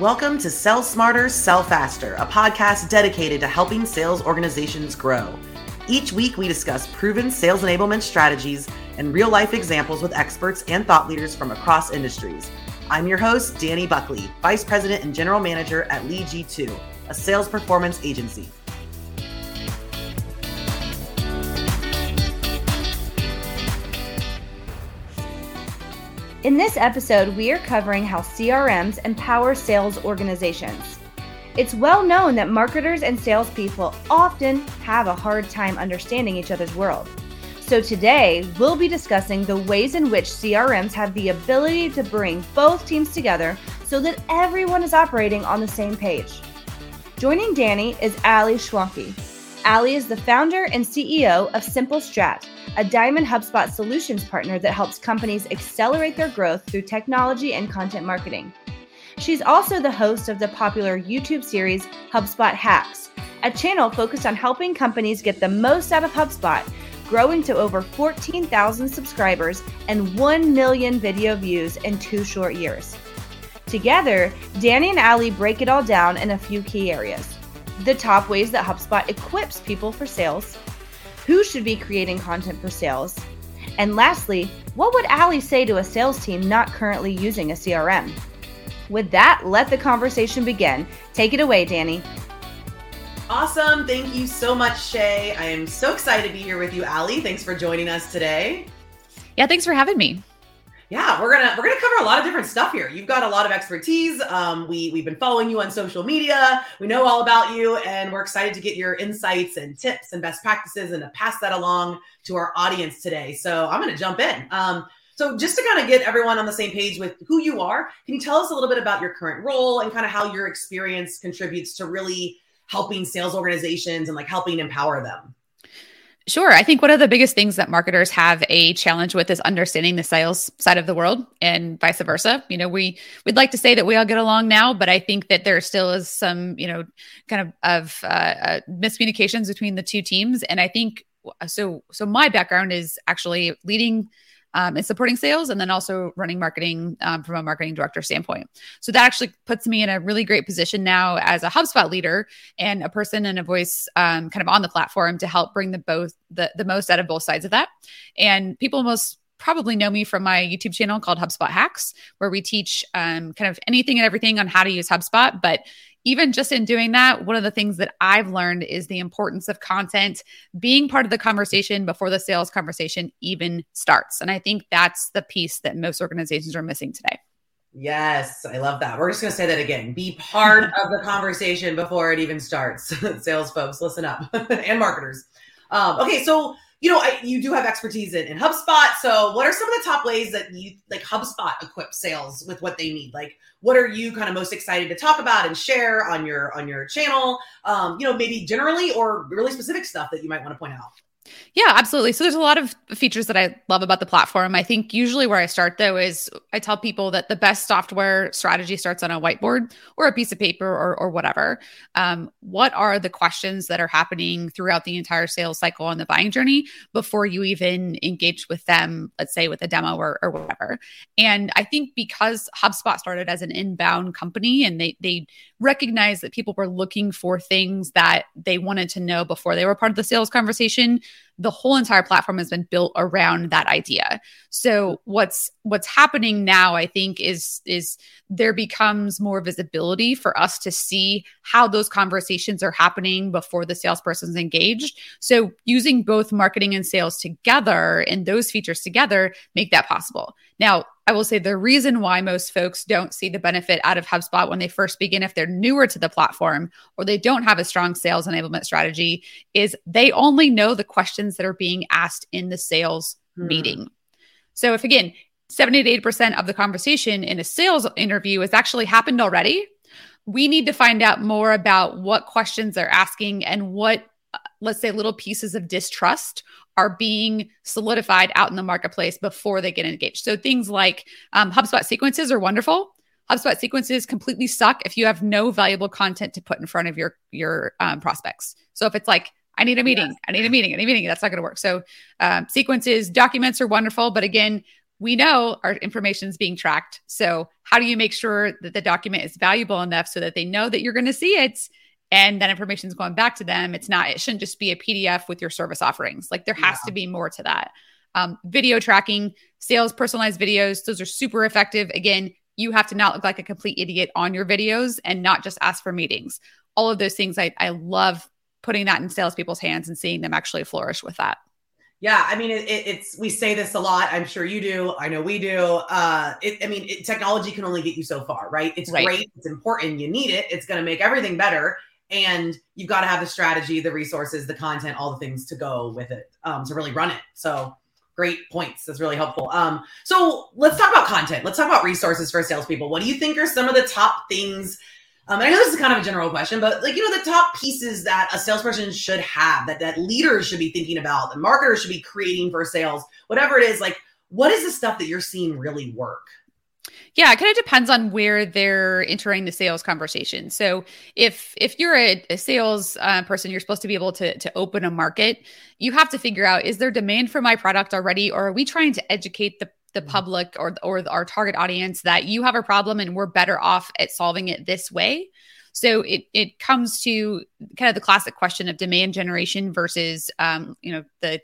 Welcome to Sell Smarter, Sell Faster, a podcast dedicated to helping sales organizations grow. Each week, we discuss proven sales enablement strategies and real-life examples with experts and thought leaders from across industries. I'm your host, Dani Buckley, Vice President and General Manager at LeadG2, a sales performance agency. In this episode, we are covering how CRMs empower sales organizations. It's well known that marketers and salespeople often have a hard time understanding each other's world. So today, we'll be discussing the ways in which CRMs have the ability to bring both teams together so that everyone is operating on the same page. Joining Dani is Ali Schwanke. Ali is the founder and CEO of Simple Strat, a Diamond HubSpot solutions partner that helps companies accelerate their growth through technology and content marketing. She's also the host of the popular YouTube series HubSpot Hacks, a channel focused on helping companies get the most out of HubSpot, growing to over 14,000 subscribers and 1 million video views in 2 short years. Together, Dani and Ali break it all down in a few key areas: the top ways that HubSpot equips people for sales, who should be creating content for sales, and lastly, what would Ali say to a sales team not currently using a CRM? With that, let the conversation begin. Take it away, Dani. Awesome. Thank you so much, Shay. I am so excited to be here with you, Ali. Thanks for joining us today. Yeah, thanks for having me. Yeah, we're gonna cover a lot of different stuff here. You've got a lot of expertise. We've been following you on social media. We know all about you, and we're excited to get your insights and tips and best practices and to pass that along to our audience today. So I'm gonna jump in. So just to kind of get everyone on the same page with who you are, can you tell us a little bit about your current role and kind of how your experience contributes to really helping sales organizations and like helping empower them? Sure. I think one of the biggest things that marketers have a challenge with is understanding the sales side of the world and vice versa. You know, we'd like to say that we all get along now, but I think that there still is some, you know, kind of miscommunications between the two teams. And I think, so my background is actually leading and supporting sales and then also running marketing from a marketing director standpoint. So that actually puts me in a really great position now as a HubSpot leader and a person and a voice kind of on the platform to help bring the most out of both sides of that. And people most probably know me from my YouTube channel called HubSpot Hacks, where we teach kind of anything and everything on how to use HubSpot. But even just in doing that, one of the things that I've learned is the importance of content being part of the conversation before the sales conversation even starts. And I think that's the piece that most organizations are missing today. Yes, I love that. We're just going to say that again. Be part of the conversation before it even starts. Sales folks, listen up. And marketers. Okay, so you know, you do have expertise in HubSpot. So what are some of the top ways that you like HubSpot equips sales with what they need? Like, what are you kind of most excited to talk about and share on your channel? You know, maybe generally or really specific stuff that you might want to point out. Yeah, absolutely. So there's a lot of features that I love about the platform. I think usually where I start though is I tell people that the best software strategy starts on a whiteboard or a piece of paper or whatever. What are the questions that are happening throughout the entire sales cycle on the buying journey before you even engage with them, let's say with a demo or whatever. And I think because HubSpot started as an inbound company and they recognized that people were looking for things that they wanted to know before they were part of the sales conversation, the whole entire platform has been built around that idea. So what's happening now, I think, is there becomes more visibility for us to see how those conversations are happening before the salesperson's engaged. So using both marketing and sales together and those features together make that possible. Now, I will say the reason why most folks don't see the benefit out of HubSpot when they first begin, if they're newer to the platform or they don't have a strong sales enablement strategy, is they only know the questions that are being asked in the sales meeting. So if, again, 70 to 80% of the conversation in a sales interview has actually happened already, we need to find out more about what questions they're asking and what, let's say, little pieces of distrust are being solidified out in the marketplace before they get engaged. So things like HubSpot sequences are wonderful. HubSpot sequences completely suck if you have no valuable content to put in front of your prospects. So if it's like, I need a meeting, I need a meeting, that's not going to work. So sequences, documents are wonderful. But again, we know our information is being tracked. So how do you make sure that the document is valuable enough so that they know that you're going to see it and that information is going back to them? It's not, it shouldn't just be a PDF with your service offerings. Like there has to be more to that. Video tracking, sales, personalized videos, those are super effective. Again, you have to not look like a complete idiot on your videos and not just ask for meetings. All of those things, I love putting that in salespeople's hands and seeing them actually flourish with that. Yeah. I mean, it's, we say this a lot. I'm sure you do. I know we do. Technology can only get you so far, right? It's great. It's important. You need it. It's going to make everything better. And you've got to have the strategy, the resources, the content, all the things to go with it to really run it. So great points. That's really helpful. So let's talk about content. Let's talk about resources for salespeople. What do you think are some of the top things? And I know this is kind of a general question, but like, you know, the top pieces that a salesperson should have, that leaders should be thinking about, that marketers should be creating for sales, whatever it is, like, what is the stuff that you're seeing really work? Yeah, it kind of depends on where they're entering the sales conversation. So if you're a sales person, you're supposed to be able to open a market. You have to figure out, is there demand for my product already? Or are we trying to educate the public or our target audience that you have a problem and we're better off at solving it this way? So it comes to kind of the classic question of demand generation versus, the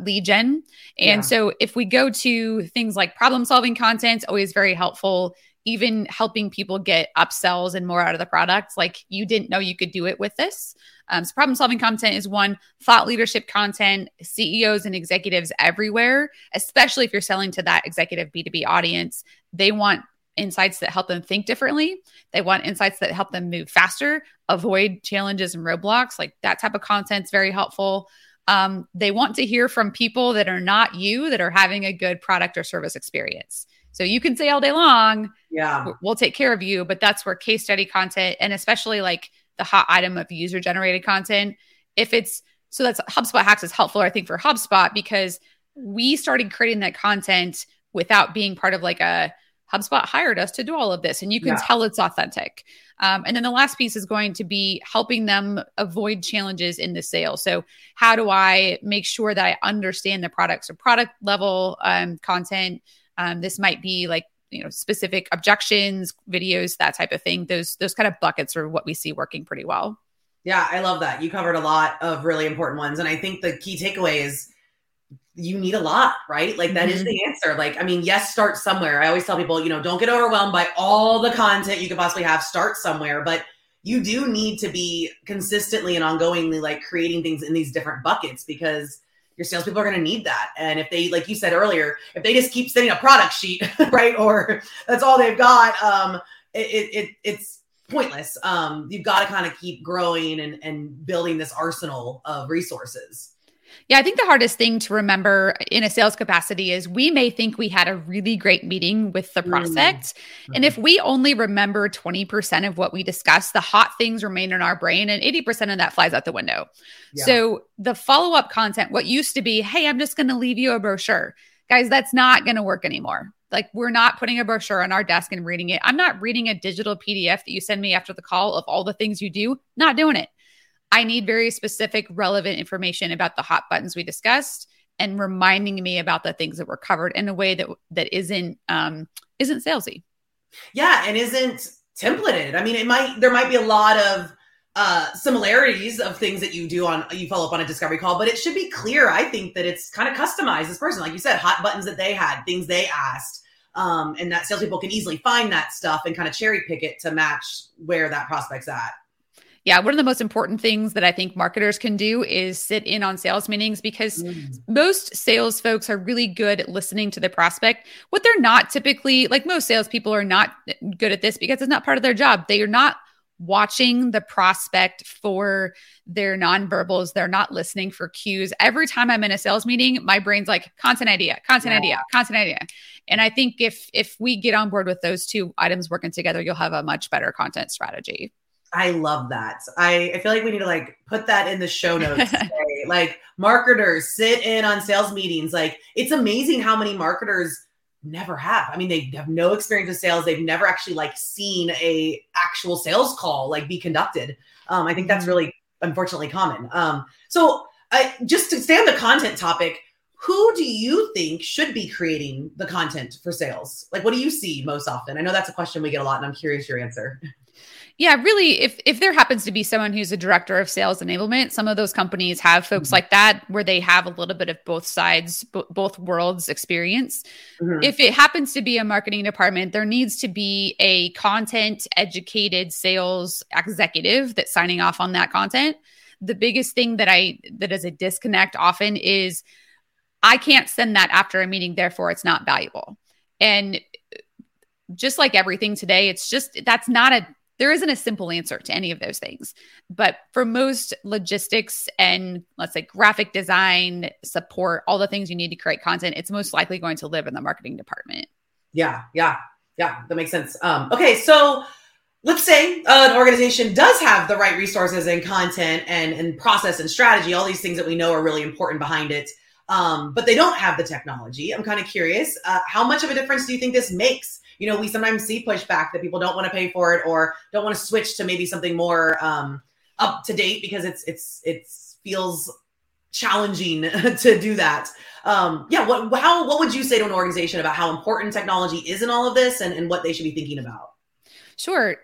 lead gen. And so if we go to things like problem solving content, always very helpful, even helping people get upsells and more out of the product. Like you didn't know you could do it with this. So problem solving content is one. Thought leadership content, CEOs and executives everywhere, especially if you're selling to that executive B2B audience, they want insights that help them think differently. They want insights that help them move faster, avoid challenges and roadblocks. Like that type of content is very helpful. They want to hear from people that are not you, that are having a good product or service experience. So you can say all day long, we'll take care of you, but that's where case study content, and especially like the hot item of user generated content, that's HubSpot Hacks is helpful, I think, for HubSpot, because we started creating that content without being part of like a HubSpot hired us to do all of this, and you can tell it's authentic. And then the last piece is going to be helping them avoid challenges in the sale. So how do I make sure that I understand the products or product level content? This might be like, specific objections, videos, that type of thing. Those kind of buckets are what we see working pretty well. Yeah, I love that. You covered a lot of really important ones. And I think the key takeaway is you need a lot, right? Like that is the answer. Like, I mean, yes, start somewhere. I always tell people, don't get overwhelmed by all the content you could possibly have. Start somewhere, but you do need to be consistently and ongoingly like creating things in these different buckets, because your salespeople are going to need that. And if they, like you said earlier, if they just keep sending a product sheet, right? Or that's all they've got. It's pointless. You've got to kind of keep growing and building this arsenal of resources. Yeah, I think the hardest thing to remember in a sales capacity is we may think we had a really great meeting with the prospect. And if we only remember 20% of what we discussed, the hot things remain in our brain and 80% of that flies out the window. Yeah. So the follow-up content, what used to be, hey, I'm just going to leave you a brochure. Guys, that's not going to work anymore. Like we're not putting a brochure on our desk and reading it. I'm not reading a digital PDF that you send me after the call of all the things you do. Not doing it. I need very specific, relevant information about the hot buttons we discussed and reminding me about the things that were covered in a way that isn't salesy. Yeah. And isn't templated. I mean, there might be a lot of similarities of things that you do you follow up on a discovery call, but it should be clear. I think that it's kind of customized. This person, like you said, hot buttons that they had, things they asked, and that salespeople can easily find that stuff and kind of cherry pick it to match where that prospect's at. Yeah, one of the most important things that I think marketers can do is sit in on sales meetings, because most sales folks are really good at listening to the prospect. What they're not typically, like most salespeople are not good at this because it's not part of their job. They are not watching the prospect for their nonverbals. They're not listening for cues. Every time I'm in a sales meeting, my brain's like content idea. And I think if we get on board with those two items working together, you'll have a much better content strategy. I love that. I feel like we need to like put that in the show notes today. Like marketers sit in on sales meetings. Like it's amazing how many marketers never have. I mean, they have no experience with sales. They've never actually like seen a actual sales call like be conducted. I think that's really unfortunately common. So just to stay on the content topic, Who do you think should be creating the content for sales? Like, what do you see most often? I know that's a question we get a lot, and I'm curious your answer. Yeah, really, if there happens to be someone who's a director of sales enablement, some of those companies have folks like that, where they have a little bit of both sides, both worlds experience. If it happens to be a marketing department, there needs to be a content educated sales executive that's signing off on that content. The biggest thing that is a disconnect often is, I can't send that after a meeting, therefore it's not valuable. And just like everything today, it's just, there isn't a simple answer to any of those things. But for most logistics and, let's say, graphic design support, all the things you need to create content, it's most likely going to live in the marketing department. Yeah. That makes sense. Okay. So let's say an organization does have the right resources and content and process and strategy, all these things that we know are really important behind it. But they don't have the technology. I'm kind of curious, how much of a difference do you think this makes? You know, we sometimes see pushback that people don't want to pay for it or don't want to switch to maybe something more up to date because it feels challenging to do that. What would you say to an organization about how important technology is in all of this and what they should be thinking about? Sure.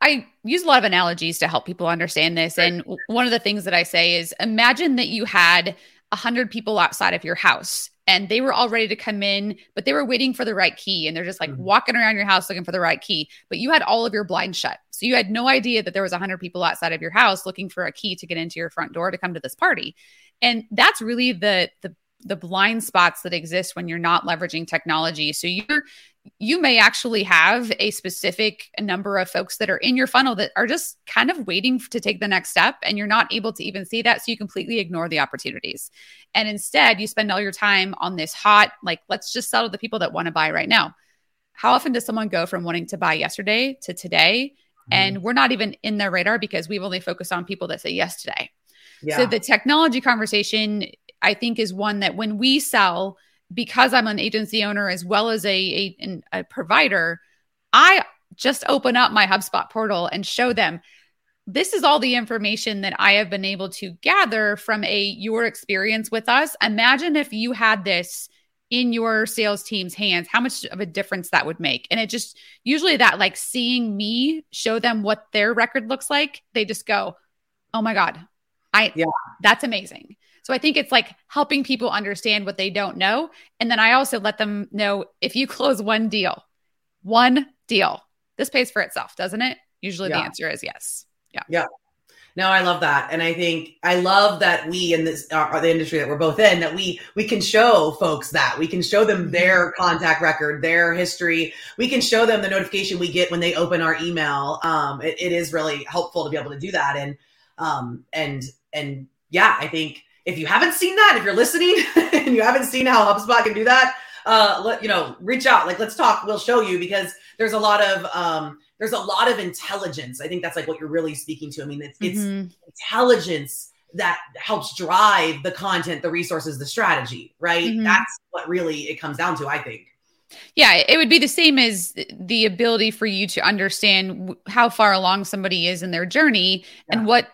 I use a lot of analogies to help people understand this. Right. And one of the things that I say is, imagine that you had 100 people outside of your house and they were all ready to come in, but they were waiting for the right key. And they're just like walking around your house looking for the right key, but you had all of your blinds shut. So you had no idea that there was 100 people outside of your house looking for a key to get into your front door to come to this party. And that's really the blind spots that exist when you're not leveraging technology. So you may actually have a specific number of folks that are in your funnel that are just kind of waiting to take the next step, and you're not able to even see that. So you completely ignore the opportunities. And instead, you spend all your time on this hot, like, let's just sell to the people that want to buy right now. How often does someone go from wanting to buy yesterday to today? Mm-hmm. And we're not even in their radar because we've only focused on people that say yes today. Yeah. So the technology conversation, I think, is one that when we sell, because I'm an agency owner as well as a provider, I just open up my HubSpot portal and show them, this is all the information that I have been able to gather from your experience with us. Imagine if you had this in your sales team's hands, how much of a difference that would make. And it just, usually that, like, seeing me show them what their record looks like, they just go, oh my God, that's amazing. So I think it's like helping people understand what they don't know. And then I also let them know, if you close one deal, this pays for itself, doesn't it? Usually the answer is yes. Yeah. No, I love that. And I think I love that we in this the industry that we're both in, that we can show folks that. We can show them their contact record, their history. We can show them the notification we get when they open our email. It is really helpful to be able to do that. And I think, if you haven't seen that, if you're listening and you haven't seen how HubSpot can do that, reach out. Like, let's talk. We'll show you, because there's a lot of intelligence. I think that's like what you're really speaking to. I mean, it's intelligence that helps drive the content, the resources, the strategy, right? Mm-hmm. That's what really it comes down to, I think. Yeah, it would be the same as the ability for you to understand how far along somebody is in their journey and what.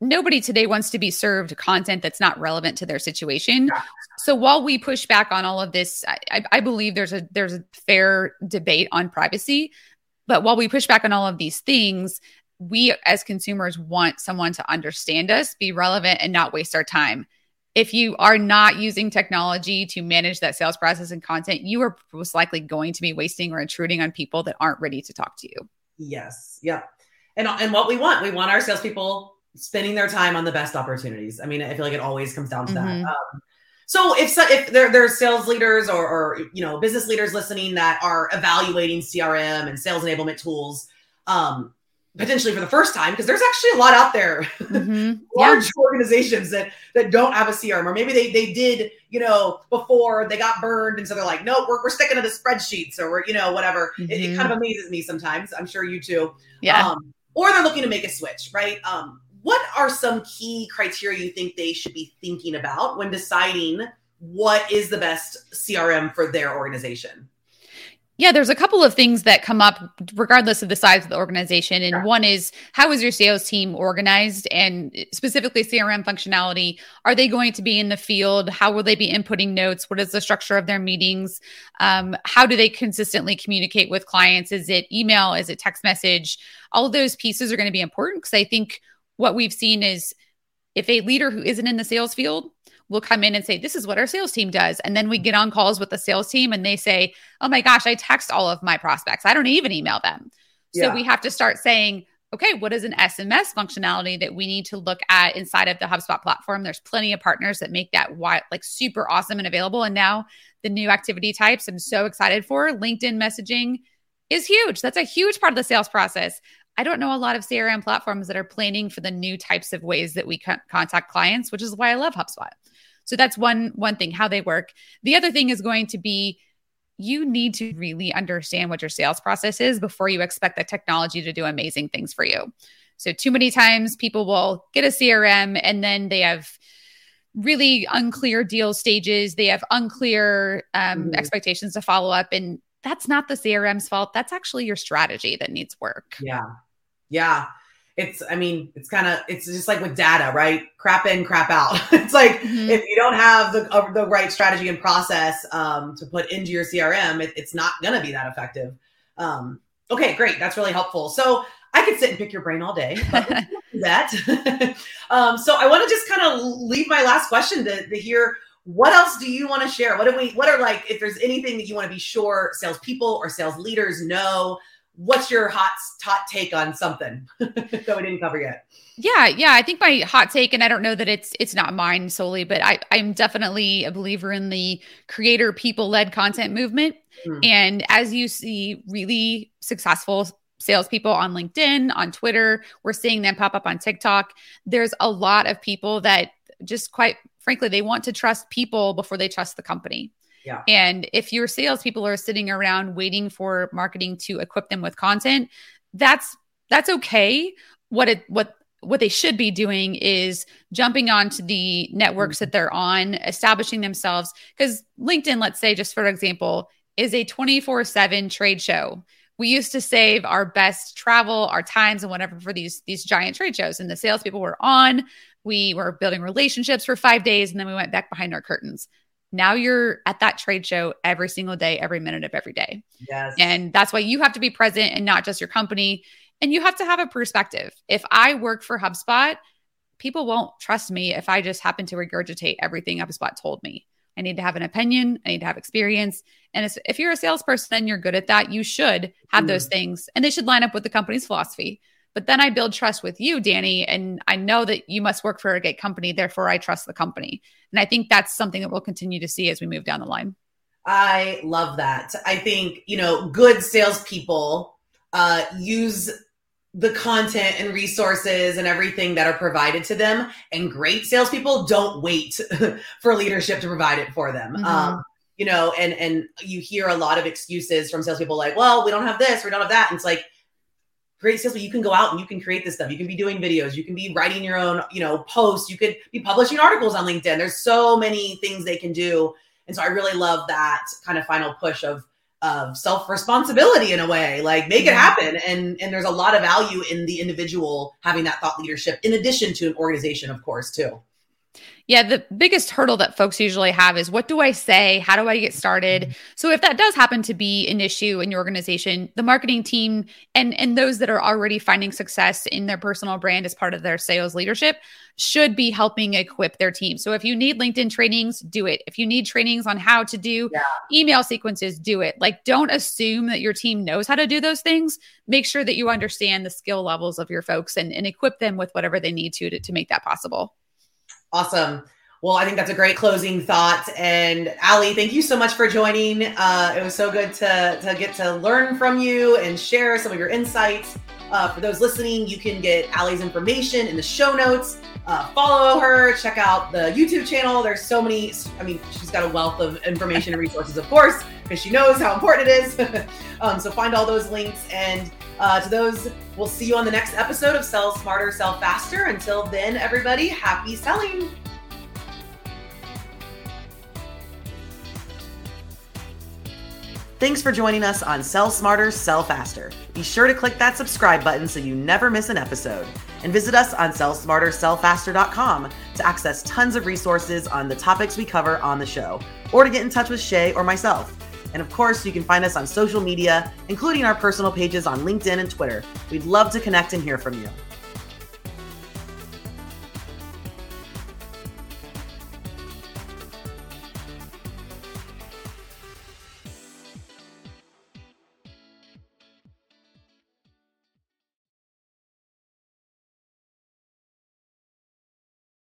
Nobody today wants to be served content that's not relevant to their situation. Yeah. So while we push back on all of this, I believe there's a fair debate on privacy. But while we push back on all of these things, we as consumers want someone to understand us, be relevant, and not waste our time. If you are not using technology to manage that sales process and content, you are most likely going to be wasting or intruding on people that aren't ready to talk to you. Yes. Yeah. And what we want our salespeople spending their time on the best opportunities. I mean, I feel like it always comes down to that. So if there's sales leaders or business leaders listening that are evaluating CRM and sales enablement tools, potentially for the first time, because there's actually a lot out there, large organizations that don't have a CRM, or maybe they did, before they got burned. And so they're like, no, we're sticking to the spreadsheets, or whatever. Mm-hmm. It kind of amazes me sometimes. I'm sure you too. Yeah. Or they're looking to make a switch, right? What are some key criteria you think they should be thinking about when deciding what is the best CRM for their organization? Yeah, there's a couple of things that come up regardless of the size of the organization. And one is, how is your sales team organized, and specifically CRM functionality? Are they going to be in the field? How will they be inputting notes? What is the structure of their meetings? How do they consistently communicate with clients? Is it email? Is it text message? All of those pieces are going to be important, because I think what we've seen is if a leader who isn't in the sales field will come in and say, this is what our sales team does. And then we get on calls with the sales team and they say, oh my gosh, I text all of my prospects. I don't even email them. Yeah. So we have to start saying, okay, what is an SMS functionality that we need to look at inside of the HubSpot platform? There's plenty of partners that make that like super awesome and available. And now the new activity types I'm so excited for. LinkedIn messaging is huge. That's a huge part of the sales process. I don't know a lot of CRM platforms that are planning for the new types of ways that we contact clients, which is why I love HubSpot. So that's one thing, how they work. The other thing is going to be, you need to really understand what your sales process is before you expect the technology to do amazing things for you. So too many times people will get a CRM and then they have really unclear deal stages. They have unclear expectations to follow up. And that's not the CRM's fault. That's actually your strategy that needs work. Yeah. It's just like with data, right? Crap in, crap out. It's like, if you don't have the right strategy and process to put into your CRM, it's not going to be that effective. Okay, great. That's really helpful. So I could sit and pick your brain all day, but let's not do that. So I want to just kind of leave my last question to hear, what else do you want to share? If there's anything that you want to be sure salespeople or sales leaders know, what's your hot take on something that we didn't cover yet? Yeah. I think my hot take, and I don't know that it's not mine solely, but I'm definitely a believer in the creator people-led content movement. And as you see really successful salespeople on LinkedIn, on Twitter, we're seeing them pop up on TikTok. There's a lot of people that just quite frankly, they want to trust people before they trust the company. Yeah. And if your salespeople are sitting around waiting for marketing to equip them with content, that's okay. What they should be doing is jumping onto the networks that they're on, establishing themselves. Because LinkedIn, let's say, just for example, is a 24/7 trade show. We used to save our best travel, our times, and whatever for these giant trade shows. And the salespeople were on. We were building relationships for 5 days, and then we went back behind our curtains. Now you're at that trade show every single day, every minute of every day. Yes. And that's why you have to be present and not just your company. And you have to have a perspective. If I work for HubSpot, people won't trust me if I just happen to regurgitate everything HubSpot told me. I need to have an opinion. I need to have experience. And if you're a salesperson and you're good at that, you should have those things. And they should line up with the company's philosophy. But then I build trust with you, Dani, and I know that you must work for a great company. Therefore, I trust the company. And I think that's something that we'll continue to see as we move down the line. I love that. I think, good salespeople use the content and resources and everything that are provided to them. And great salespeople don't wait for leadership to provide it for them. And you hear a lot of excuses from salespeople like, well, we don't have this, we don't have that. And it's like, great salespeople, you can go out and you can create this stuff. You can be doing videos. You can be writing your own, posts. You could be publishing articles on LinkedIn. There's so many things they can do. And so I really love that kind of final push of self-responsibility in a way, like make it happen. And there's a lot of value in the individual having that thought leadership in addition to an organization, of course, too. Yeah, the biggest hurdle that folks usually have is, what do I say? How do I get started? So if that does happen to be an issue in your organization, the marketing team and those that are already finding success in their personal brand as part of their sales leadership should be helping equip their team. So if you need LinkedIn trainings, do it. If you need trainings on how to do email sequences, do it. Like, don't assume that your team knows how to do those things. Make sure that you understand the skill levels of your folks and equip them with whatever they need to make that possible. Awesome. Well, I think that's a great closing thought. And Ali, thank you so much for joining. It was so good to get to learn from you and share some of your insights. For those listening, you can get Ali's information in the show notes. Follow her, check out the YouTube channel. There's so many, she's got a wealth of information and resources, of course, because she knows how important it is. So find all those links. And to those, we'll see you on the next episode of Sell Smarter, Sell Faster. Until then, everybody, happy selling. Thanks for joining us on Sell Smarter, Sell Faster. Be sure to click that subscribe button so you never miss an episode. And visit us on sellsmartersellfaster.com to access tons of resources on the topics we cover on the show, or to get in touch with Shay or myself. And of course, you can find us on social media, including our personal pages on LinkedIn and Twitter. We'd love to connect and hear from you.